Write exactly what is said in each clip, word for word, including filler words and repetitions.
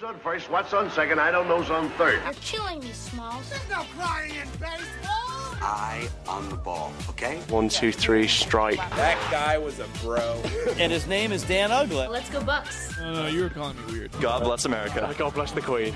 Who's on first? What's on second? I don't know who's on third. You're killing me, Smalls. There's no crying in baseball. Eye on the ball, okay? One, two, three, strike. That guy was a bro. And his name is Dan Uggla. Let's go Bucks. No, no, you were calling me weird. God bless America. God bless the Queen.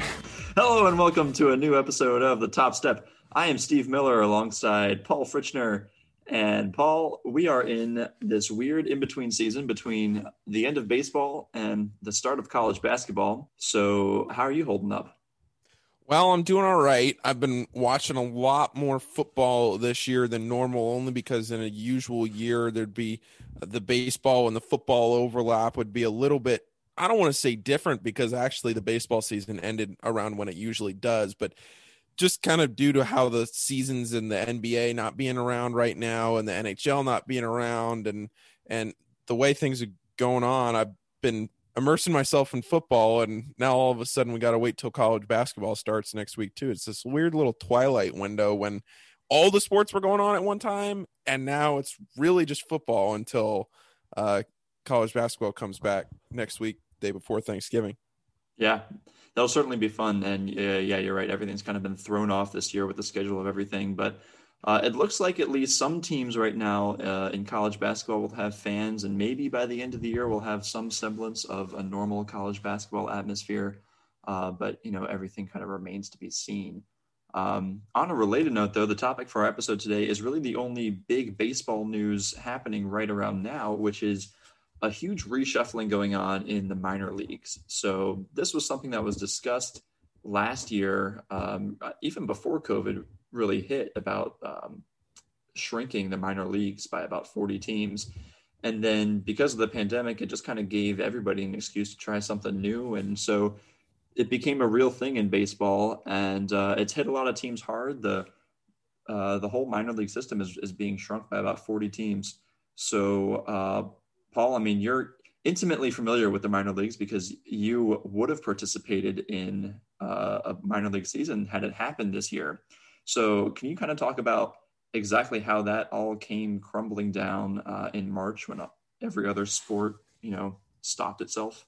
Hello and welcome to a new episode of The Top Step. I am Steve Miller alongside Paul Fritschner. And Paul, we are in this weird in-between season between the end of baseball and the start of college basketball. So how are you holding up? Well, I'm doing all right. I've been watching a lot more football this year than normal, only because in a usual year, there'd be the baseball and the football overlap would be a little bit, I don't want to say different, because actually the baseball season ended around when it usually does, but just kind of due to how the seasons in the N B A not being around right now and the N H L not being around and and the way things are going on, I've been immersing myself in football, and now all of a sudden we got to wait till college basketball starts next week too. It's this weird little twilight window when all the sports were going on at one time, and now it's really just football until uh, college basketball comes back next week, day before Thanksgiving. Yeah, that'll certainly be fun. And uh, yeah, you're right. Everything's kind of been thrown off this year with the schedule of everything. But uh, it looks like at least some teams right now uh, in college basketball will have fans. And maybe by the end of the year, we'll have some semblance of a normal college basketball atmosphere. Uh, but, you know, everything kind of remains to be seen. Um, on a related note, though, the topic for our episode today is really the only big baseball news happening right around now, which is a huge reshuffling going on in the minor leagues. So this was something that was discussed last year, um, even before COVID really hit, about um, shrinking the minor leagues by about forty teams. And then because of the pandemic, it just kind of gave everybody an excuse to try something new. And so it became a real thing in baseball, and uh, it's hit a lot of teams hard. The uh, the whole minor league system is, is being shrunk by about forty teams. So, uh, Paul, I mean, you're intimately familiar with the minor leagues because you would have participated in uh, a minor league season had it happened this year. So can you kind of talk about exactly how that all came crumbling down uh, in March when every other sport, you know, stopped itself?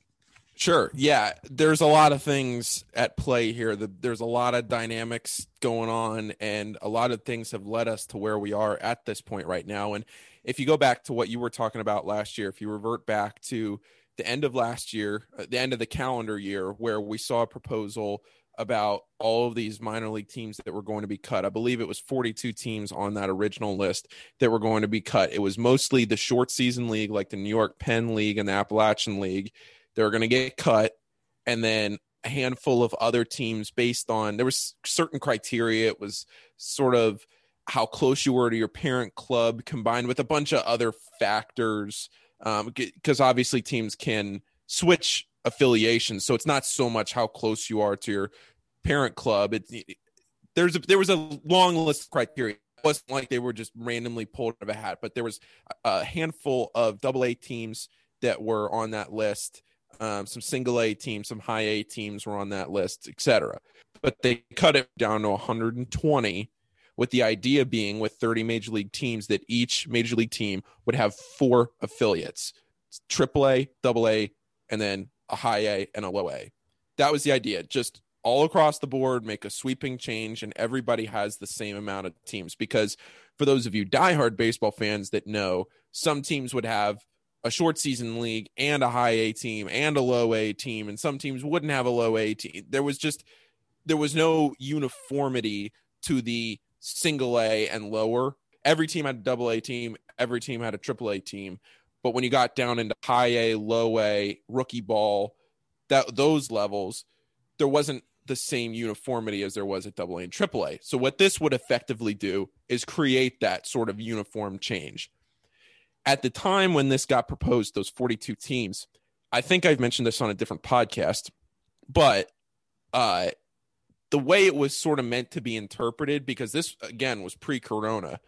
Sure. Yeah. There's a lot of things at play here. The, there's a lot of dynamics going on, and a lot of things have led us to where we are at this point right now. And if you go back to what you were talking about last year, if you revert back to the end of last year, the end of the calendar year, where we saw a proposal about all of these minor league teams that were going to be cut. I believe it was forty-two teams on that original list that were going to be cut. It was mostly the short season league, like the New York Penn League and the Appalachian League. They were going to get cut, and then a handful of other teams based on, there was certain criteria. It was sort of how close you were to your parent club combined with a bunch of other factors, um, because obviously teams can switch affiliations. So it's not so much how close you are to your parent club. It, it, there's a, there was a long list of criteria. It wasn't like they were just randomly pulled out of a hat, but there was a handful of double A teams that were on that list. Um, some single A teams, some high A teams were on that list, et cetera. But they cut it down to one hundred twenty, with the idea being with thirty major league teams that each major league team would have four affiliates, triple A, double A, and then a high A and a low A. That was the idea. Just all across the board, make a sweeping change, and everybody has the same amount of teams. Because for those of you diehard baseball fans that know, some teams would have a short season league and a high A team and a low A team. And some teams wouldn't have a low A team. There was just, there was no uniformity to the single A and lower. Every team had a double A team. Every team had a triple A team. But when you got down into high A, low A, rookie ball, that those levels, there wasn't the same uniformity as there was at double A and triple A. So what this would effectively do is create that sort of uniform change. At the time when this got proposed, those forty-two teams, I think I've mentioned this on a different podcast, but uh, the way it was sort of meant to be interpreted, because this, again, was pre-corona,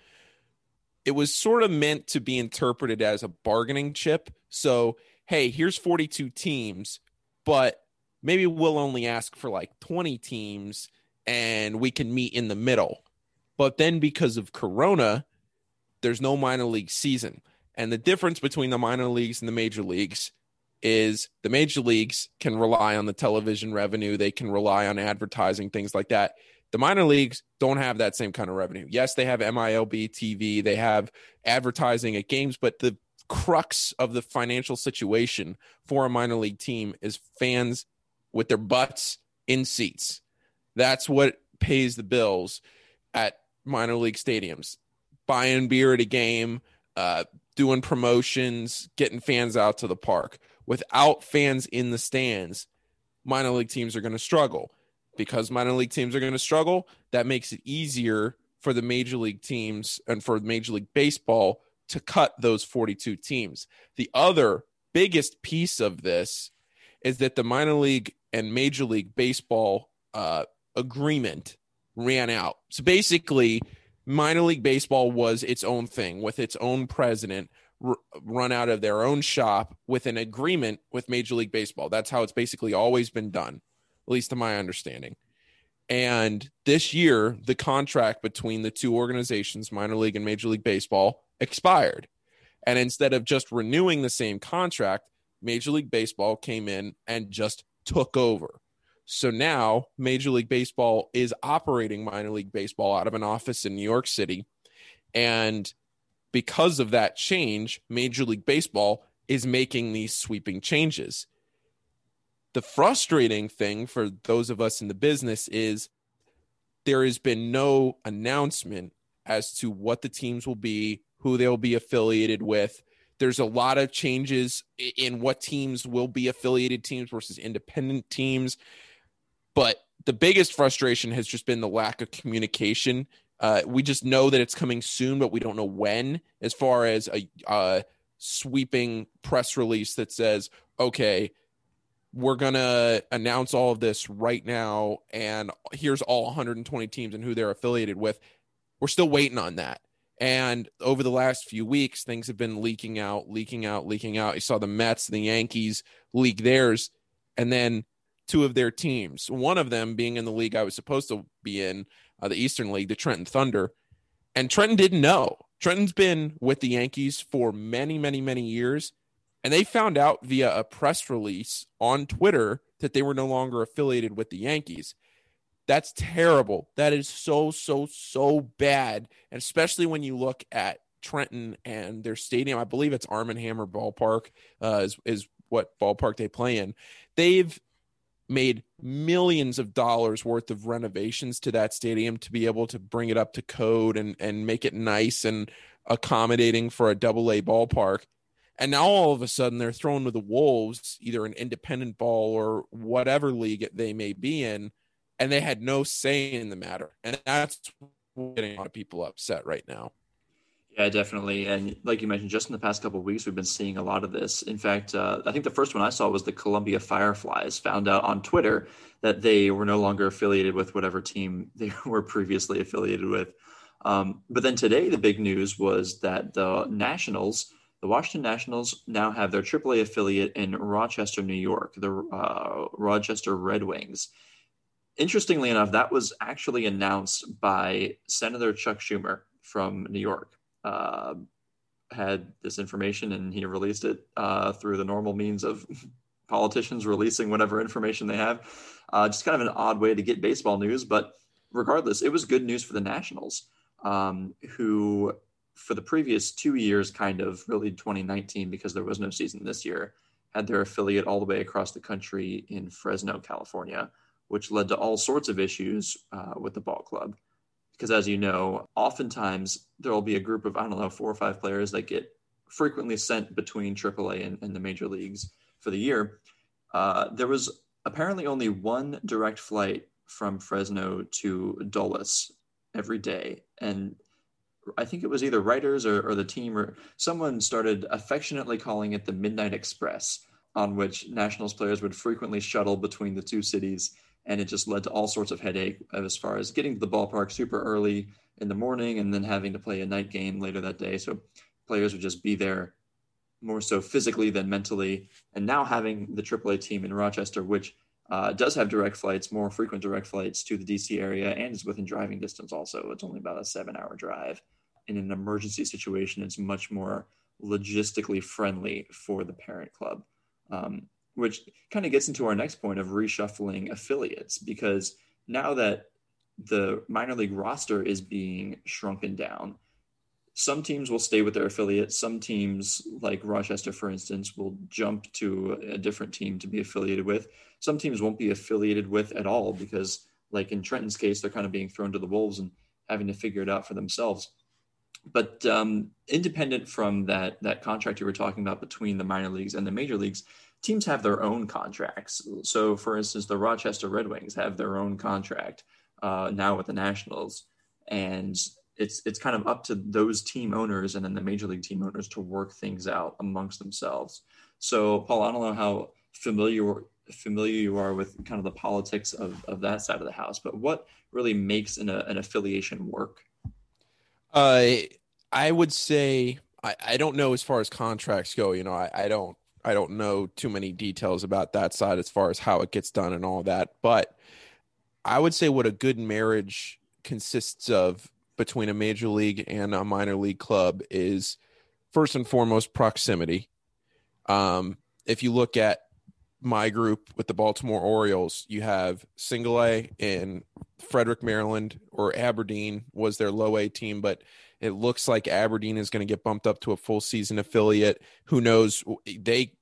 it was sort of meant to be interpreted as a bargaining chip. So, hey, here's forty-two teams, but maybe we'll only ask for like twenty teams and we can meet in the middle. But then because of corona, there's no minor league season. And the difference between the minor leagues and the major leagues is the major leagues can rely on the television revenue. They can rely on advertising, things like that. The minor leagues don't have that same kind of revenue. Yes, they have M I L B T V. They have advertising at games, but the crux of the financial situation for a minor league team is fans with their butts in seats. That's what pays the bills at minor league stadiums. Buying beer at a game, uh, doing promotions, getting fans out to the park. Without fans in the stands, minor league teams are going to struggle. Because minor league teams are going to struggle, that makes it easier for the major league teams and for Major League Baseball to cut those forty-two teams. The other biggest piece of this is that the minor league and Major League Baseball uh, agreement ran out. So basically, minor league baseball was its own thing with its own president r- run out of their own shop with an agreement with Major League Baseball. That's how it's basically always been done, at least to my understanding. And this year, the contract between the two organizations, minor league and Major League Baseball, expired. And instead of just renewing the same contract, Major League Baseball came in and just took over. So now Major League Baseball is operating minor league baseball out of an office in New York City. And because of that change, Major League Baseball is making these sweeping changes. The frustrating thing for those of us in the business is there has been no announcement as to what the teams will be, who they'll be affiliated with. There's a lot of changes in what teams will be affiliated teams versus independent teams. But the biggest frustration has just been the lack of communication. Uh, we just know that it's coming soon, but we don't know when, as far as a, a sweeping press release that says, okay, we're going to announce all of this right now, and here's all one hundred twenty teams and who they're affiliated with. We're still waiting on that. And over the last few weeks, things have been leaking out, leaking out, leaking out. You saw the Mets and the Yankees leak theirs, and then two of their teams, one of them being in the league I was supposed to be in, uh, the Eastern League, the Trenton Thunder. And Trenton didn't know. Trenton's been with the Yankees for many, many, many years, and they found out via a press release on Twitter that they were no longer affiliated with the Yankees. That's terrible. That is so, so, so bad. And especially when you look at Trenton and their stadium, I believe it's Arm and Hammer Ballpark uh, is, is what ballpark they play in. They've made millions of dollars worth of renovations to that stadium to be able to bring it up to code and, and make it nice and accommodating for a double A ballpark. And now all of a sudden they're thrown to the wolves, either an independent ball or whatever league they may be in. And they had no say in the matter. And that's getting a lot of people upset right now. Yeah, definitely. And like you mentioned, just in the past couple of weeks, we've been seeing a lot of this. In fact, uh, I think the first one I saw was the Columbia Fireflies found out on Twitter that they were no longer affiliated with whatever team they were previously affiliated with. Um, but then today, the big news was that the Nationals, the Washington Nationals, now have their triple A affiliate in Rochester, New York, the uh, Rochester Red Wings. Interestingly enough, that was actually announced by Senator Chuck Schumer from New York. Uh, had this information and he released it uh, through the normal means of politicians releasing whatever information they have. Uh, just kind of an odd way to get baseball news. But regardless, it was good news for the Nationals, um, who for the previous two years, kind of really twenty nineteen, because there was no season this year, had their affiliate all the way across the country in Fresno, California, which led to all sorts of issues uh, with the ball club. Because as you know, oftentimes there will be a group of, I don't know, four or five players that get frequently sent between triple A and, and the major leagues for the year. Uh, there was apparently only one direct flight from Fresno to Dulles every day. And I think it was either writers or, or the team or someone started affectionately calling it the Midnight Express, on which Nationals players would frequently shuttle between the two cities. And it just led to all sorts of headache as far as getting to the ballpark super early in the morning and then having to play a night game later that day. So players would just be there more so physically than mentally. And now having the triple A team in Rochester, which uh, does have direct flights, more frequent direct flights to the D C area, and is within driving distance also. It's only about a seven-hour drive. In an emergency situation, it's much more logistically friendly for the parent club. um, which kind of gets into our next point of reshuffling affiliates, because now that the minor league roster is being shrunken down, some teams will stay with their affiliates. Some teams, like Rochester, for instance, will jump to a different team to be affiliated with. Some teams won't be affiliated with at all because, like in Trenton's case, they're kind of being thrown to the wolves and having to figure it out for themselves. But um, independent from that, that contract you were talking about between the minor leagues and the major leagues, teams have their own contracts. So, for instance, the Rochester Red Wings have their own contract uh, now with the Nationals, and it's it's kind of up to those team owners and then the major league team owners to work things out amongst themselves. So, Paul, I don't know how familiar familiar you are with kind of the politics of, of that side of the house, but what really makes an, an affiliation work? Uh, I would say, I, I don't know as far as contracts go, you know, I, I don't, I don't know too many details about that side as far as how it gets done and all that, but I would say what a good marriage consists of between a major league and a minor league club is first and foremost proximity. Um, if you look at my group with the Baltimore Orioles, you have single A in Frederick, Maryland, or Aberdeen was their low A team, but it looks like Aberdeen is going to get bumped up to a full season affiliate. Who knows? They,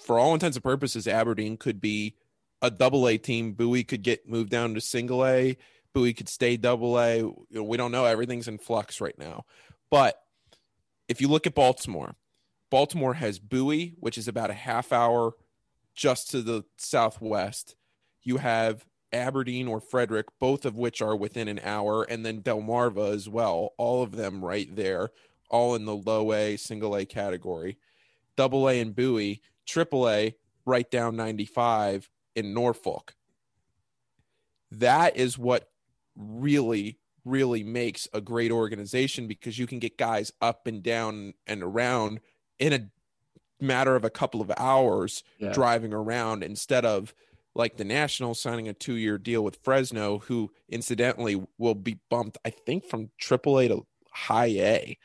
for all intents and purposes, Aberdeen could be a double A team. Bowie could get moved down to single A. Bowie could stay double A. You know, we don't know. Everything's in flux right now. But if you look at Baltimore, Baltimore has Bowie, which is about a half hour just to the southwest. You have Aberdeen or Frederick, both of which are within an hour, and then Delmarva as well. All of them right there, all in the low A, single A category. Double A and Bowie, triple A, right down ninety-five in Norfolk. That is what really, really makes a great organization, because you can get guys up and down and around in a matter of a couple of hours yeah. driving around, instead of like the Nationals signing a two-year deal with Fresno, who incidentally will be bumped, I think, from triple A to high A.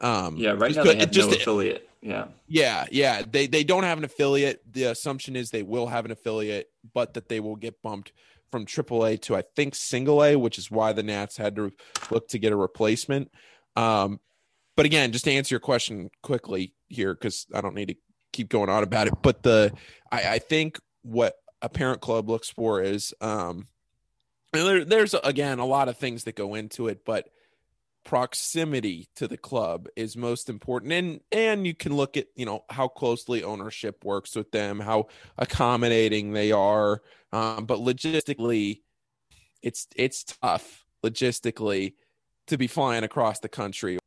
Um, yeah, right now they have just, no affiliate. Yeah, yeah, yeah. They, they don't have an affiliate. The assumption is they will have an affiliate, but that they will get bumped from triple A to, I think, single A, which is why the Nats had to look to get a replacement. Um, but again, just to answer your question quickly here, because I don't need to keep going on about it, but the I, I think what a parent club looks for is, um, and there, there's, again, a lot of things that go into it, but proximity to the club is most important. And, and you can look at, you know, how closely ownership works with them, how accommodating they are. Um, but logistically, it's, it's tough logistically to be flying across the country.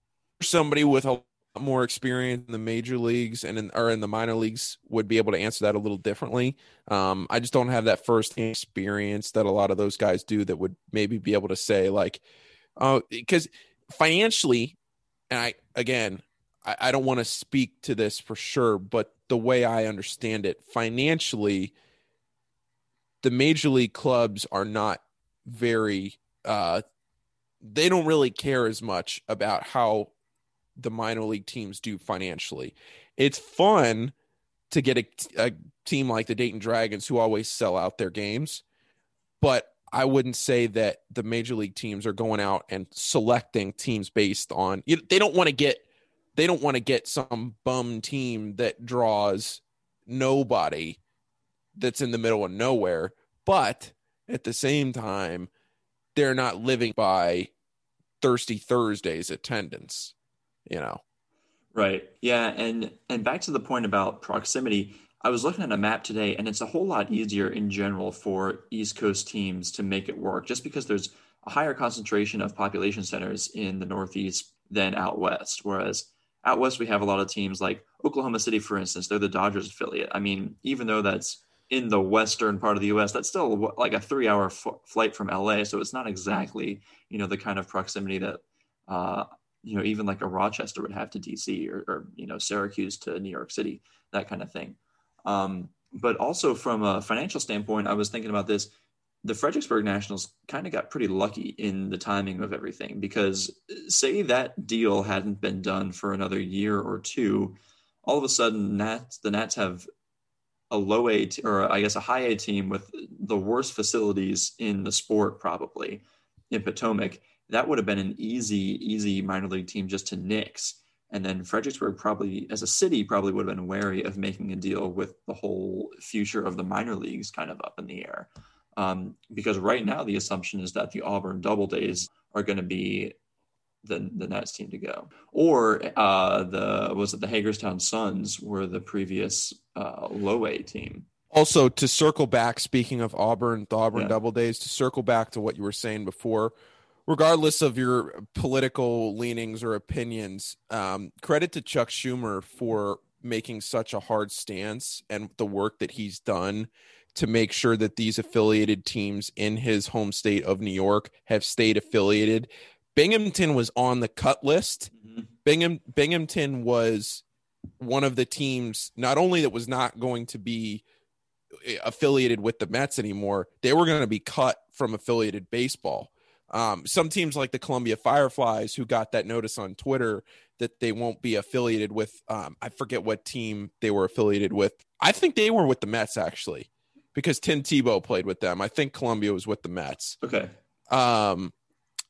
Somebody with a lot more experience in the major leagues and in, or in the minor leagues would be able to answer that a little differently. Um, I just don't have that first experience that a lot of those guys do that would maybe be able to say like, oh, uh, because financially, and I, again, I, I don't want to speak to this for sure, but the way I understand it, financially, the major league clubs are not very, uh, they don't really care as much about how the minor league teams do financially. It's fun to get a, a team like the Dayton Dragons who always sell out their games, but I wouldn't say that the major league teams are going out and selecting teams based on, you know, they don't want to get, they don't want to get some bum team that draws nobody that's in the middle of nowhere. But at the same time, they're not living by Thirsty Thursday's attendance, you know? Right. Yeah. And, and back to the point about proximity, I was looking at a map today, and it's a whole lot easier in general for East Coast teams to make it work, just because there's a higher concentration of population centers in the Northeast than out West. Whereas out West, we have a lot of teams like Oklahoma City, for instance. They're the Dodgers affiliate. I mean, even though that's in the western part of the U S, that's still like a three-hour f- flight from L A. So it's not exactly, you know, the kind of proximity that, uh, you know, even like a Rochester would have to D C or, or, you know, Syracuse to New York City, that kind of thing. Um, but also from a financial standpoint, I was thinking about this. The Fredericksburg Nationals kind of got pretty lucky in the timing of everything, because say that deal hadn't been done for another year or two, all of a sudden Nats, the Nats have a low A t- or I guess a high A team with the worst facilities in the sport, probably in Potomac, that would have been an easy, easy minor league team just to nix. And then Fredericksburg probably as a city probably would have been wary of making a deal with the whole future of the minor leagues kind of up in the air. Um, because right now the assumption is that the Auburn Doubledays are going to be the the Nets team to go, or uh, the was it the Hagerstown Suns were the previous uh, low A team. Also, to circle back, speaking of Auburn, the Auburn yeah. Doubledays, to circle back to what you were saying before, regardless of your political leanings or opinions, um, credit to Chuck Schumer for making such a hard stance and the work that he's done to make sure that these affiliated teams in his home state of New York have stayed affiliated. Binghamton was on the cut list. Mm-hmm. Bingham, Binghamton was one of the teams, not only that was not going to be affiliated with the Mets anymore, they were going to be cut from affiliated baseball. Um, some teams like the Columbia Fireflies, who got that notice on Twitter that they won't be affiliated with, um, I forget what team they were affiliated with. I think they were with the Mets, actually, because Tim Tebow played with them. I think Columbia was with the Mets. Okay. Um,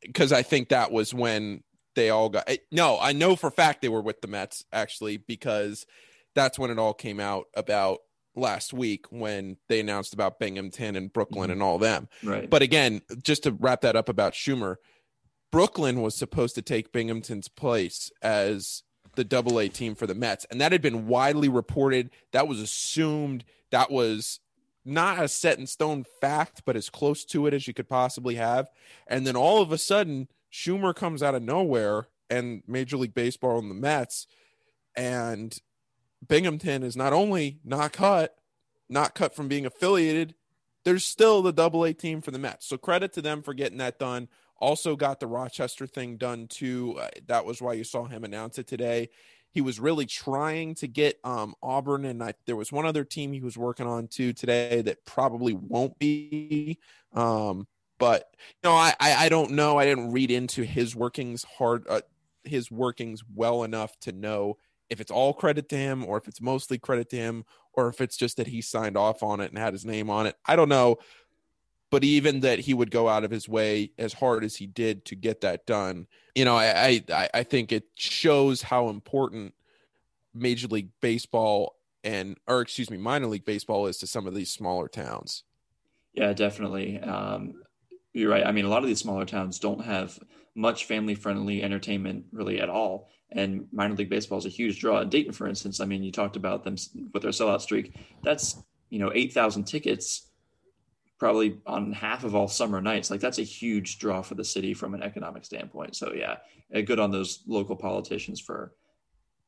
because I think that was when they all got – no, I know for a fact they were with the Mets, actually, because that's when it all came out about last week when they announced about Binghamton and Brooklyn and all them. Right. But again, just to wrap that up about Schumer, Brooklyn was supposed to take Binghamton's place as the double A team for the Mets, and that had been widely reported. That was assumed. That was – not a set in stone fact, but as close to it as you could possibly have. And then all of a sudden Schumer comes out of nowhere and Major League Baseball and the Mets, and Binghamton is not only not cut, not cut from being affiliated, there's still the double A team for the Mets. So credit to them for getting that done. Also got the Rochester thing done too. Uh, that was why you saw him announce it today. He was really trying to get um, Auburn, and I, there was one other team he was working on too today that probably won't be. Um, but you know, I, I don't know. I didn't read into his workings hard, uh, his workings well enough to know if it's all credit to him, or if it's mostly credit to him, or if it's just that he signed off on it and had his name on it. I don't know. But even that he would go out of his way as hard as he did to get that done, you know, I I, I think it shows how important Major League Baseball and, or excuse me, minor league baseball is to some of these smaller towns. Yeah, definitely. Um, you're right. I mean, a lot of these smaller towns don't have much family-friendly entertainment really at all. And minor league baseball is a huge draw. Dayton, for instance, I mean, you talked about them with their sellout streak. That's, you know, eight thousand tickets probably on half of all summer nights. Like, that's a huge draw for the city from an economic standpoint. So yeah, good on those local politicians for,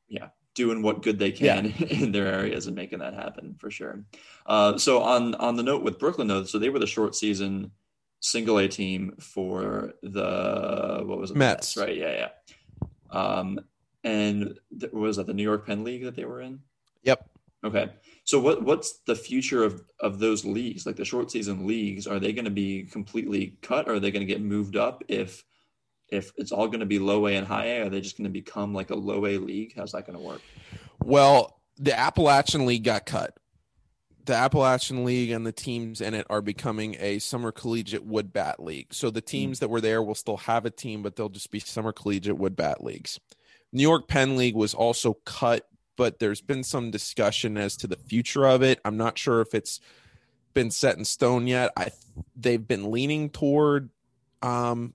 yeah, doing what good they can yeah. in their areas and making that happen for sure. Uh, so on, on the note with Brooklyn though, so they were the short season single A team for the, what was it? Mets. Mets, right? Yeah. Yeah. Um, and th- was that the New York Penn League that they were in? Yep. Okay. So what, what's the future of, of those leagues? Like the short season leagues, are they going to be completely cut? Or are they going to get moved up? If, if it's all going to be low A and high A, are they just going to become like a low A league? How's that going to work? Well, the Appalachian League got cut. The Appalachian League and the teams in it are becoming a summer collegiate wood bat league. So the teams that were there will still have a team, but they'll just be summer collegiate wood bat leagues. New York Penn League was also cut, but there's been some discussion as to the future of it. I'm not sure if it's been set in stone yet. I they've been leaning toward um,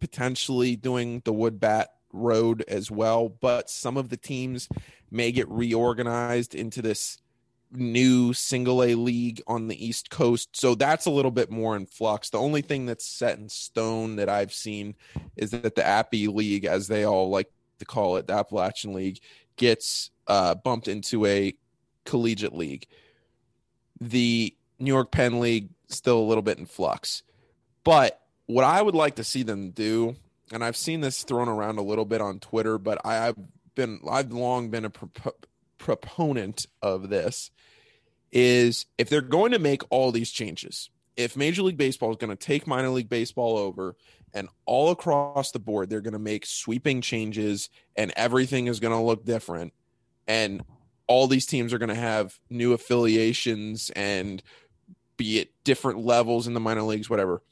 potentially doing the wood bat road as well, but some of the teams may get reorganized into this new single A league on the East Coast. So that's a little bit more in flux. The only thing that's set in stone that I've seen is that the Appy League, as they all like to call it, the Appalachian League, gets uh, bumped into a collegiate league. The New York Penn League still a little bit in flux. But what I would like to see them do, and I've seen this thrown around a little bit on Twitter, but I've been I've long been a prop- proponent of this, is if they're going to make all these changes, if Major League Baseball is going to take minor league baseball over, and all across the board, they're going to make sweeping changes and everything is going to look different. And all these teams are going to have new affiliations and be at different levels in the minor leagues, whatever.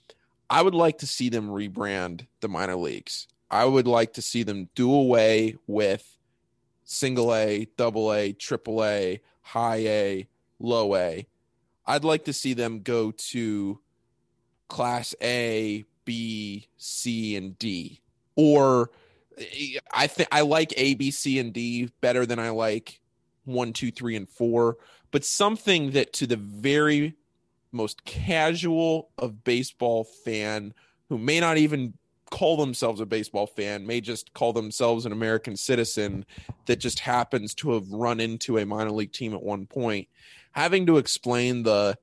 I would like to see them rebrand the minor leagues. I would like to see them do away with single A, double A, triple A, high A, low A. I'd like to see them go to class A, B, C, and D. Or I think I like A, B, C, and D better than I like one, two, three, and four. But something that to the very most casual of baseball fan who may not even call themselves a baseball fan, may just call themselves an American citizen that just happens to have run into a minor league team at one point, having to explain the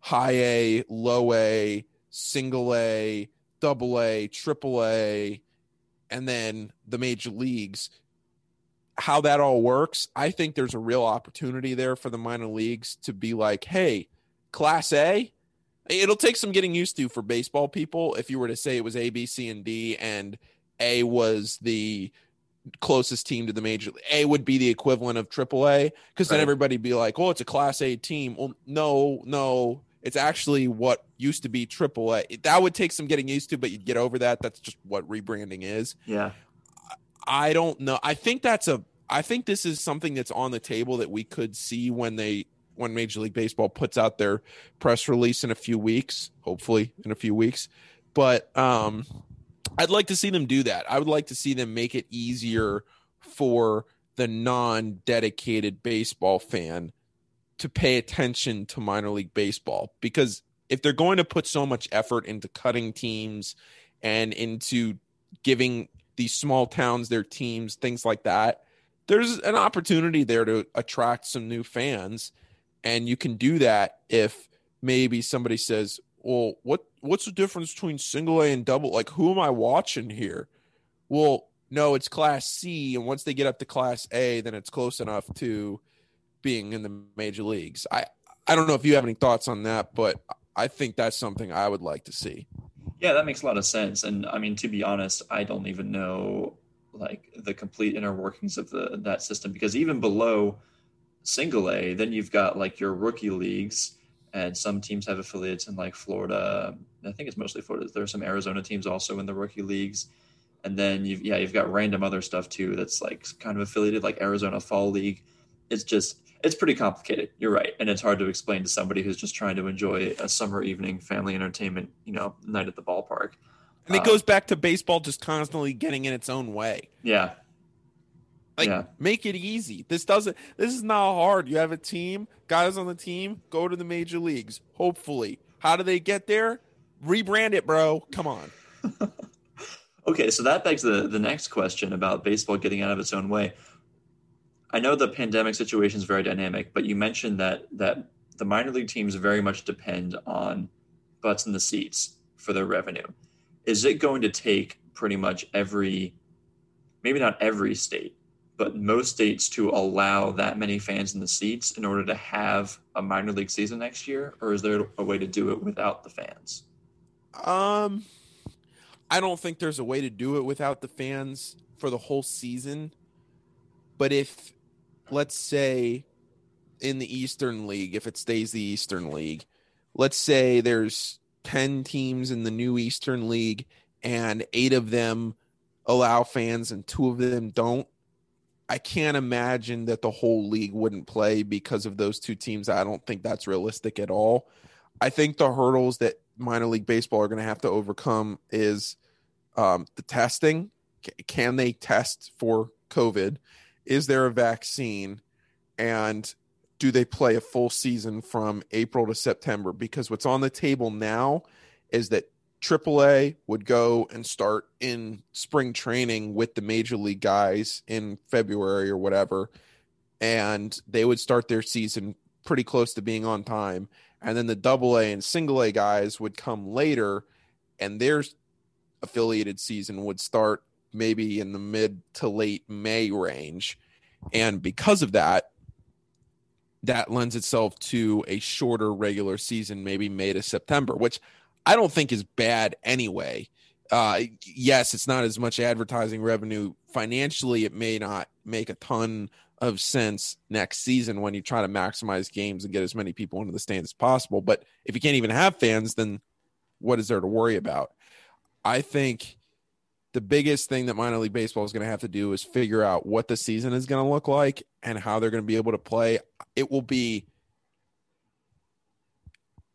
high A, low A, single A, double A, triple A, and then the major leagues, how that all works. I think there's a real opportunity there for the minor leagues to be like, hey, Class A, it'll take some getting used to for baseball people if you were to say it was A, B, C, and D, and A was the closest team to the major. A would be the equivalent of triple A, because then everybody'd be like, oh, it's a Class A team. Well, no, no, it's actually what used to be triple A. That would take some getting used to, but you'd get over that. That's just what rebranding is. Yeah. I don't know. I think that's a I think this is something that's on the table that we could see when they when Major League Baseball puts out their press release in a few weeks, hopefully in a few weeks. But um, I'd like to see them do that. I would like to see them make it easier for the non-dedicated baseball fan to pay attention to minor league baseball, because if they're going to put so much effort into cutting teams and into giving these small towns their teams, things like that, there's an opportunity there to attract some new fans. And you can do that if maybe somebody says, well, what, what's the difference between single A and double? Like, who am I watching here? Well, no, it's Class C. And once they get up to Class A, then it's close enough to being in the major leagues. I, I don't know if you have any thoughts on that, but I think that's something I would like to see. Yeah, that makes a lot of sense. And I mean, to be honest, I don't even know like the complete inner workings of the, that system, because even below single A, then you've got like your rookie leagues, and some teams have affiliates in like Florida. I think it's mostly Florida. There are some Arizona teams also in the rookie leagues. And then you've, yeah, you've got random other stuff too. That's like kind of affiliated, like Arizona Fall League. It's just, it's pretty complicated. You're right. And it's hard to explain to somebody who's just trying to enjoy a summer evening family entertainment, you know, night at the ballpark. And it um, goes back to baseball just constantly getting in its own way. Yeah. Like, yeah. Make it easy. This doesn't, this is not hard. You have a team, guys on the team, go to the major leagues, hopefully. How do they get there? Rebrand it, bro. Come on. Okay. So that begs the, the next question about baseball getting out of its own way. I know the pandemic situation is very dynamic, but you mentioned that, that the minor league teams very much depend on butts in the seats for their revenue. Is it going to take pretty much every, maybe not every state, but most states to allow that many fans in the seats in order to have a minor league season next year? Or is there a way to do it without the fans? Um, I don't think there's a way to do it without the fans for the whole season. But if, let's say in the Eastern League, if it stays the Eastern League, let's say there's ten teams in the new Eastern League and eight of them allow fans and two of them don't, I can't imagine that the whole league wouldn't play because of those two teams. I don't think that's realistic at all. I think the hurdles that minor league baseball are going to have to overcome is um, the testing. C- can they test for COVID? Is there a vaccine? And do they play a full season from April to September? Because what's on the table now is that triple A would go and start in spring training with the major league guys in February or whatever, and they would start their season pretty close to being on time. And then the double A and single A guys would come later, and their affiliated season would start maybe in the mid to late May range. And because of that, that lends itself to a shorter regular season, maybe May to September, which I don't think is bad anyway. Uh, yes, it's not as much advertising revenue. Financially, it may not make a ton of sense next season when you try to maximize games and get as many people into the stands as possible. But if you can't even have fans, then what is there to worry about? I think the biggest thing that minor league baseball is going to have to do is figure out what the season is going to look like and how they're going to be able to play. It will be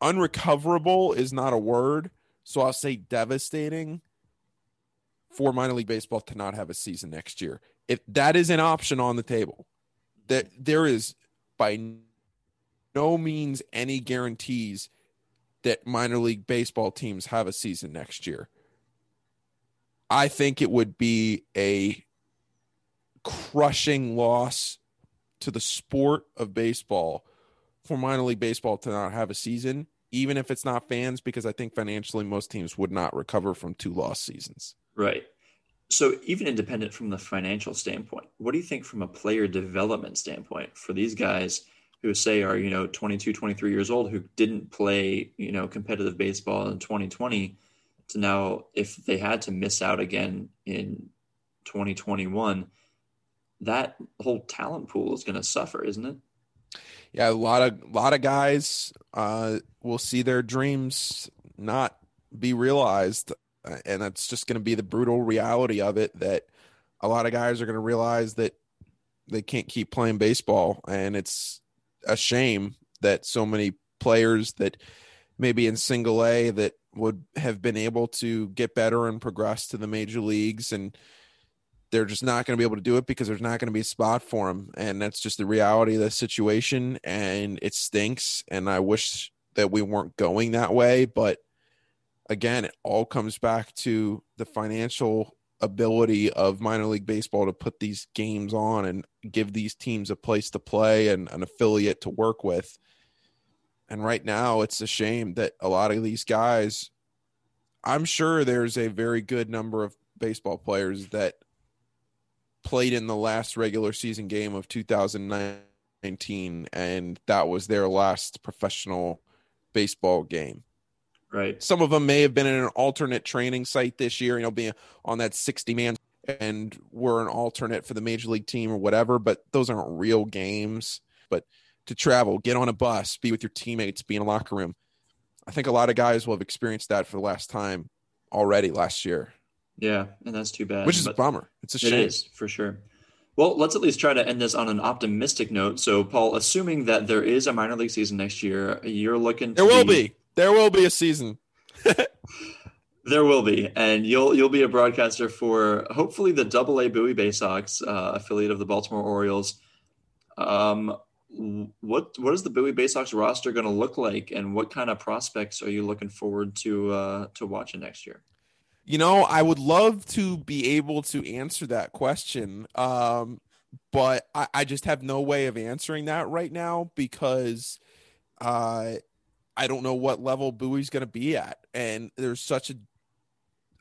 unrecoverable is not a word. So I'll say devastating for minor league baseball to not have a season next year. If that is an option on the table, that there is by no means any guarantees that minor league baseball teams have a season next year. I think it would be a crushing loss to the sport of baseball for minor league baseball to not have a season, even if it's not fans, because I think financially most teams would not recover from two lost seasons. Right. So even independent from the financial standpoint, what do you think from a player development standpoint for these guys who say are, you know, twenty-two, twenty-three years old, who didn't play, you know, competitive baseball in twenty twenty, to now if they had to miss out again in twenty twenty-one, that whole talent pool is going to suffer, isn't it? Yeah, a lot of a lot of guys uh, will see their dreams not be realized, and that's just going to be the brutal reality of it, that a lot of guys are going to realize that they can't keep playing baseball, and it's a shame that so many players that maybe in single A that would have been able to get better and progress to the major leagues, and they're just not going to be able to do it because there's not going to be a spot for them. And that's just the reality of the situation, and it stinks. And I wish that we weren't going that way, but again, it all comes back to the financial ability of minor league baseball to put these games on and give these teams a place to play and an affiliate to work with. And right now, it's a shame that a lot of these guys, I'm sure there's a very good number of baseball players that played in the last regular season game of two thousand nineteen, and that was their last professional baseball game. Right. Some of them may have been in an alternate training site this year, you know, being on that sixty man and were an alternate for the major league team or whatever, but those aren't real games. But to travel, get on a bus, be with your teammates, be in a locker room, I think a lot of guys will have experienced that for the last time already last year. Yeah, and that's too bad. Which is a bummer. It's a shame. It is, for sure. Well, let's at least try to end this on an optimistic note. So, Paul, assuming that there is a minor league season next year, you're looking to There will be. There will be a season. There will be, and you'll you'll be a broadcaster for hopefully the Double A Bowie Baysox, uh, affiliate of the Baltimore Orioles. Um, what what is the Bowie Baysox roster going to look like, and what kind of prospects are you looking forward to uh, to watching next year? You know, I would love to be able to answer that question, um, but I, I just have no way of answering that right now because. Uh, I don't know what level Bowie's going to be at. And there's such a,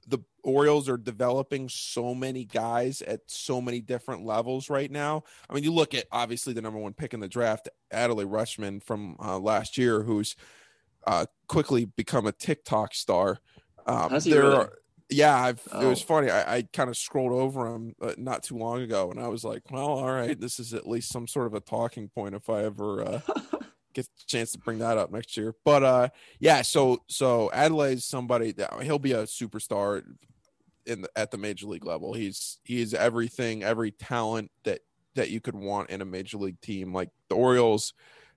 the Orioles are developing so many guys at so many different levels right now. I mean, you look at obviously the number one pick in the draft, Adley Rutschman from uh, last year, who's uh, quickly become a TikTok star. Um, How's he there really? are, yeah, I've, oh. It was funny. I, I kind of scrolled over him uh, not too long ago, and I was like, well, all right, this is at least some sort of a talking point if I ever uh, – get the chance to bring that up next year. But uh yeah, so so Adelaide's somebody that he'll be a superstar in the, at the major league level. He's he's everything, every talent that that you could want in a major league team. Like the Orioles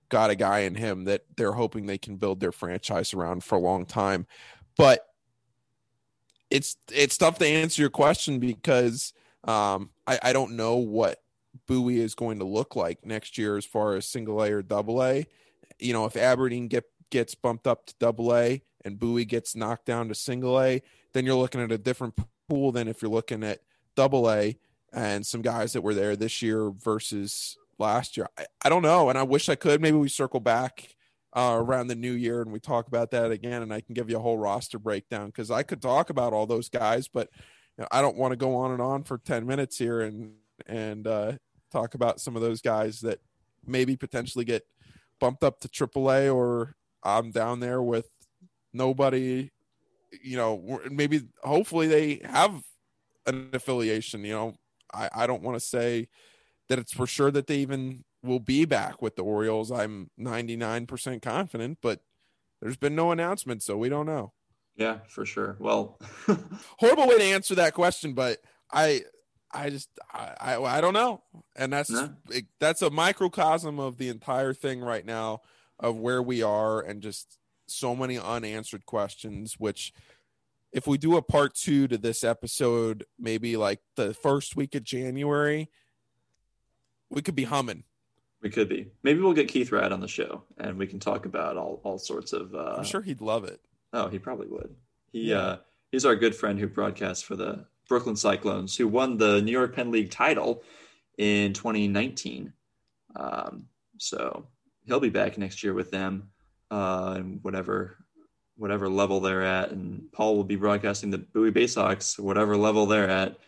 got a guy in him that they're hoping they can build their franchise around for a long time. But it's it's tough to answer your question because um I, I don't know what Bowie is going to look like next year as far as single A or double A. You know, if Aberdeen get, gets bumped up to double A and Bowie gets knocked down to single A, then you're looking at a different pool than if you're looking at double A and some guys that were there this year versus last year. I, I don't know. And I wish I could. Maybe we circle back uh, around the new year and we talk about that again, and I can give you a whole roster breakdown because I could talk about all those guys, but you know, I don't want to go on and on for ten minutes here and, and uh, talk about some of those guys that maybe potentially get bumped up to triple A, or I'm down there with nobody, you know, maybe hopefully they have an affiliation. You know, I, I don't want to say that it's for sure that they even will be back with the Orioles. I'm ninety-nine percent confident, but there's been no announcement, so we don't know. Yeah, for sure. Well, horrible way to answer that question, but I, I just, I, I, I don't know. And that's, no. it, that's a microcosm of the entire thing right now of where we are, and just so many unanswered questions, which if we do a part two to this episode, maybe like the first week of January, we could be humming. We could be. Maybe we'll get Keith Radd on the show and we can talk about all, all sorts of, uh, I'm sure he'd love it. Oh, he probably would. He, yeah. uh, he's our good friend who broadcasts for the Brooklyn Cyclones, who won the New York Penn League title in twenty nineteen. Um, so he'll be back next year with them, uh, and whatever, whatever level they're at. And Paul will be broadcasting the Bowie Baysox, whatever level they're at.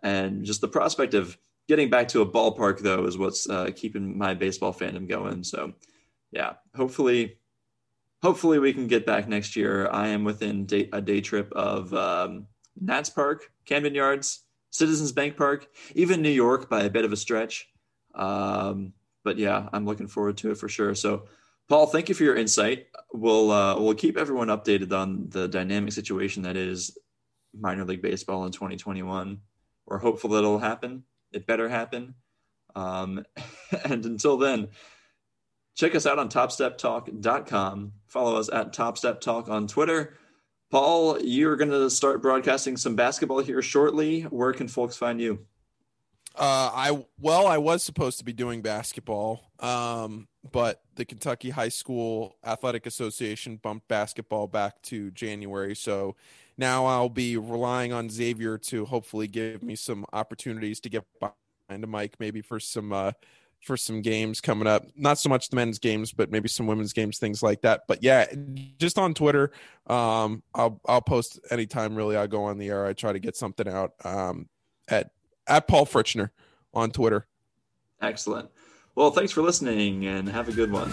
And just the prospect of getting back to a ballpark, though, is what's uh, keeping my baseball fandom going. So, yeah, hopefully, hopefully we can get back next year. I am within day, a day trip of um, Nats Park, Camden Yards, Citizens Bank Park, even New York by a bit of a stretch. Um, but yeah, I'm looking forward to it for sure. So, Paul, thank you for your insight. We'll uh, we'll keep everyone updated on the dynamic situation that is minor league baseball in twenty twenty-one. We're hopeful that it'll happen. It better happen. Um, and until then, check us out on top step talk dot com. Follow us at Top Step Talk on Twitter. Paul, you're going to start broadcasting some basketball here shortly. Where can folks find you? Uh, I well, I was supposed to be doing basketball, um, but the Kentucky High School Athletic Association bumped basketball back to January, so now I'll be relying on Xavier to hopefully give me some opportunities to get behind a mic, maybe for some uh, for some games coming up. Not so much the men's games, but maybe some women's games, things like that. But yeah, just on Twitter, um, I'll I'll post anytime really I go on the air. I try to get something out um, at. At Paul Fritschner on Twitter. Excellent. Well, thanks for listening and have a good one.